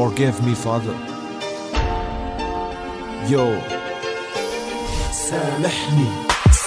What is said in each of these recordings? Forgive me, Father. Yo. سامحني.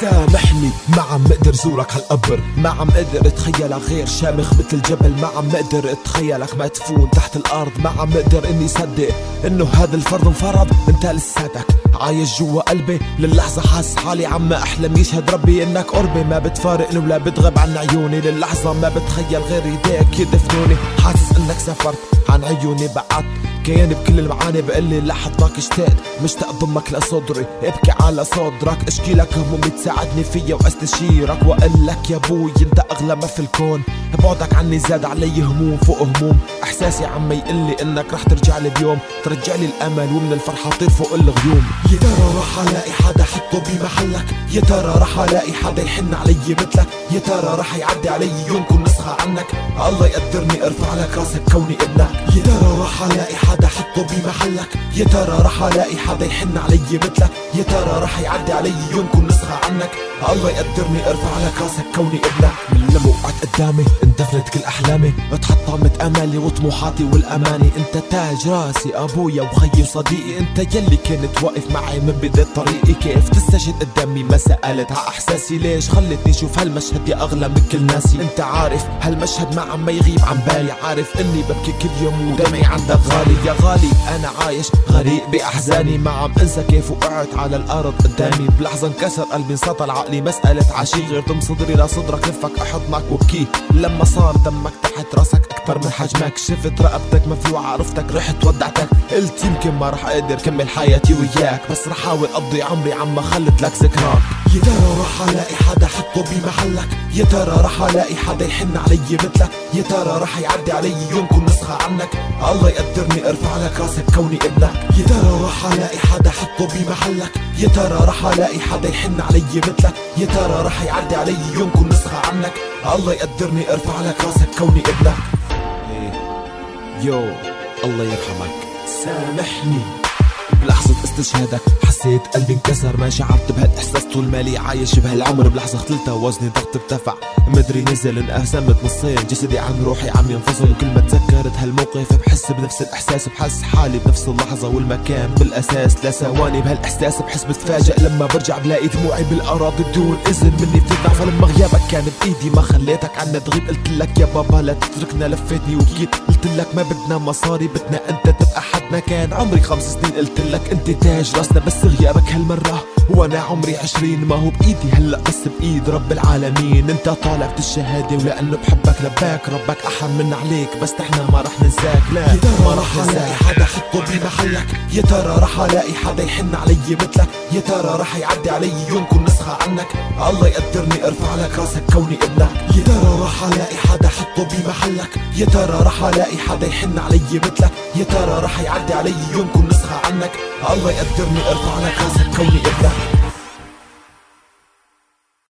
سامحني ما عم اقدر زورك هالقبر، ما عم اقدر اتخيلك غير شامخ مثل الجبل، ما عم اقدر اتخيلك مدفون تحت الارض، ما عم اقدر اني صدق انه هذا الفرض انفرض. انت لساتك عايش جوا قلبي، للحظة حاس حالي عم احلم يشهد ربي انك قربي، ما بتفارقني ولا بتغب عن عيوني، للحظة ما بتخيل غير ايديك يدفنوني، حاسس انك سافرت عن عيوني، بعدت كياني بكل المعاني، بقلي لحضنك اشتقت، مشتاق ضمك لصدري، ابكي على صدرك، اشكي لك همومي، تساعدني فيا واستشيرك، واقول لك يا بوي انت اغلى ما في الكون، بعدك عني زاد علي هموم فوق هموم، احساسي عم يقلي انك رح ترجع لي بيوم، ترجع لي الامل ومن الفرحة طير فوق الغيوم. يا ترى رح الاقي حدا يحطه بمحلك، يا ترى رح الاقي حدا يحن علي مثلك، يا ترى رح يعدي علي يوم كون نسخة عنك، الله يقدرني ارفع لك راسك كوني ابنك. يا ترى رح الاقي حدا حطه بمحلك، يا ترى رح الاقي حدا يحن علي مثلك، يا ترى رح يعدي علي يوم كون نسخة عنك، الله يقدرني ارفع لك راسك كوني ابنك. من لما وقعت قدامي اندفنت كل احلامي، اتحطمت امالي وطموحاتي والاماني، انت تاج راسي ابويا وخيي وصديقي، انت يلي كنت واقف معي من بداية طريقي، كيف تستشهد قدامي ما سألت ع احساسي، ليش خلتني اشوف هالمشهد يا اغلى من كل ناسي، انت عارف هالمشهد ما عم يغيب عن بالي، عارف اني ببكي كل يوم ودمي عندك غالي، يا غالي انا عايش غريق باحزاني، ما عم انسى كيف وقعت على الارض قدامي، بلحظة انكسر قلبي انسطل عقلي، مسألة عشي غير ضم صدري لصدرك، لفك احضنك وبكي لما صار دمك تحت راسك اكتر من حجمك، شفت رقبتك مفلوعة عرفتك، رحت ودعتك، قلت يمكن ما رح اقدر كمل حياتي وياك، بس رح احاول اقضي عمري عما خلت لك ذكراك. يا ترى رح الاقي حدا حطه بمحلك، يا ترى رح الاقي حدا يحن علي مثلك، يا ترى رح يعدي علي يوم كون نسخة عنك، الله يقدرني ارفع لك راسك كوني ابنك. يا ترى رح الاقي حدا حطه بمحلك، يا ترى رح الاقي حدا يحن علي مثلك، يا ترى رح يعدي علي يوم كون نسخة عنك، الله يقدرني ارفع لك راسك كوني ابنك. يو الله يرحمك. سامحني. بلحظة استشهادك حسيت قلبي انكسر، ما شعرت بهالاحساس طول مالي عايش بهالعمر، بلحظة اختلتها وزني ضغط بتفع، مدري نزل انقسمت نصين، جسدي عن روحي عم ينفصل، كل ما تذكرت هالموقف بحس بنفس الاحساس، بحس حالي بنفس اللحظة والمكان بالاساس، لا ثواني بهالاحساس بحس بتفاجئ لما برجع بلاقي دموعي بالاراضي بدون اذن مني بتدفع، فلما غيابك كان بايدي ما خليتك عنا تغيب، قلت لك يا بابا لا تتركنا، لفتني وبكيت قلت لك ما بدنا مصاري، بدنا انت تبقى حدنا، كان عمري 5 سنين قلت لك انت تاج راسنا، بس غيابك هالمرة وانا عمري 20، ما هو بايدي هلا بس بايد رب العالمين، انت طالبت الشهادة ولانه بحبك لباك، ربك احن من عليك بس نحنا ما رح ننساك، لا ما رح الاقي حدا يحطه بمحلك، يا ترى رح الاقي حدا يحن علي مثلك، يا ترى رح يعدي علي يوم كون نسخة عنك، الله يقدرني ارفع لك راسك كوني ابنك. يا ترى رح الاقي حدا يحطه بمحلك، يا ترى رح الاقي حدا يحن علي مثلك، يا ترى رح يعدي علي يوم كون نسخة عنك، الله يقدرني ارفع لك راسك كوني ابنك.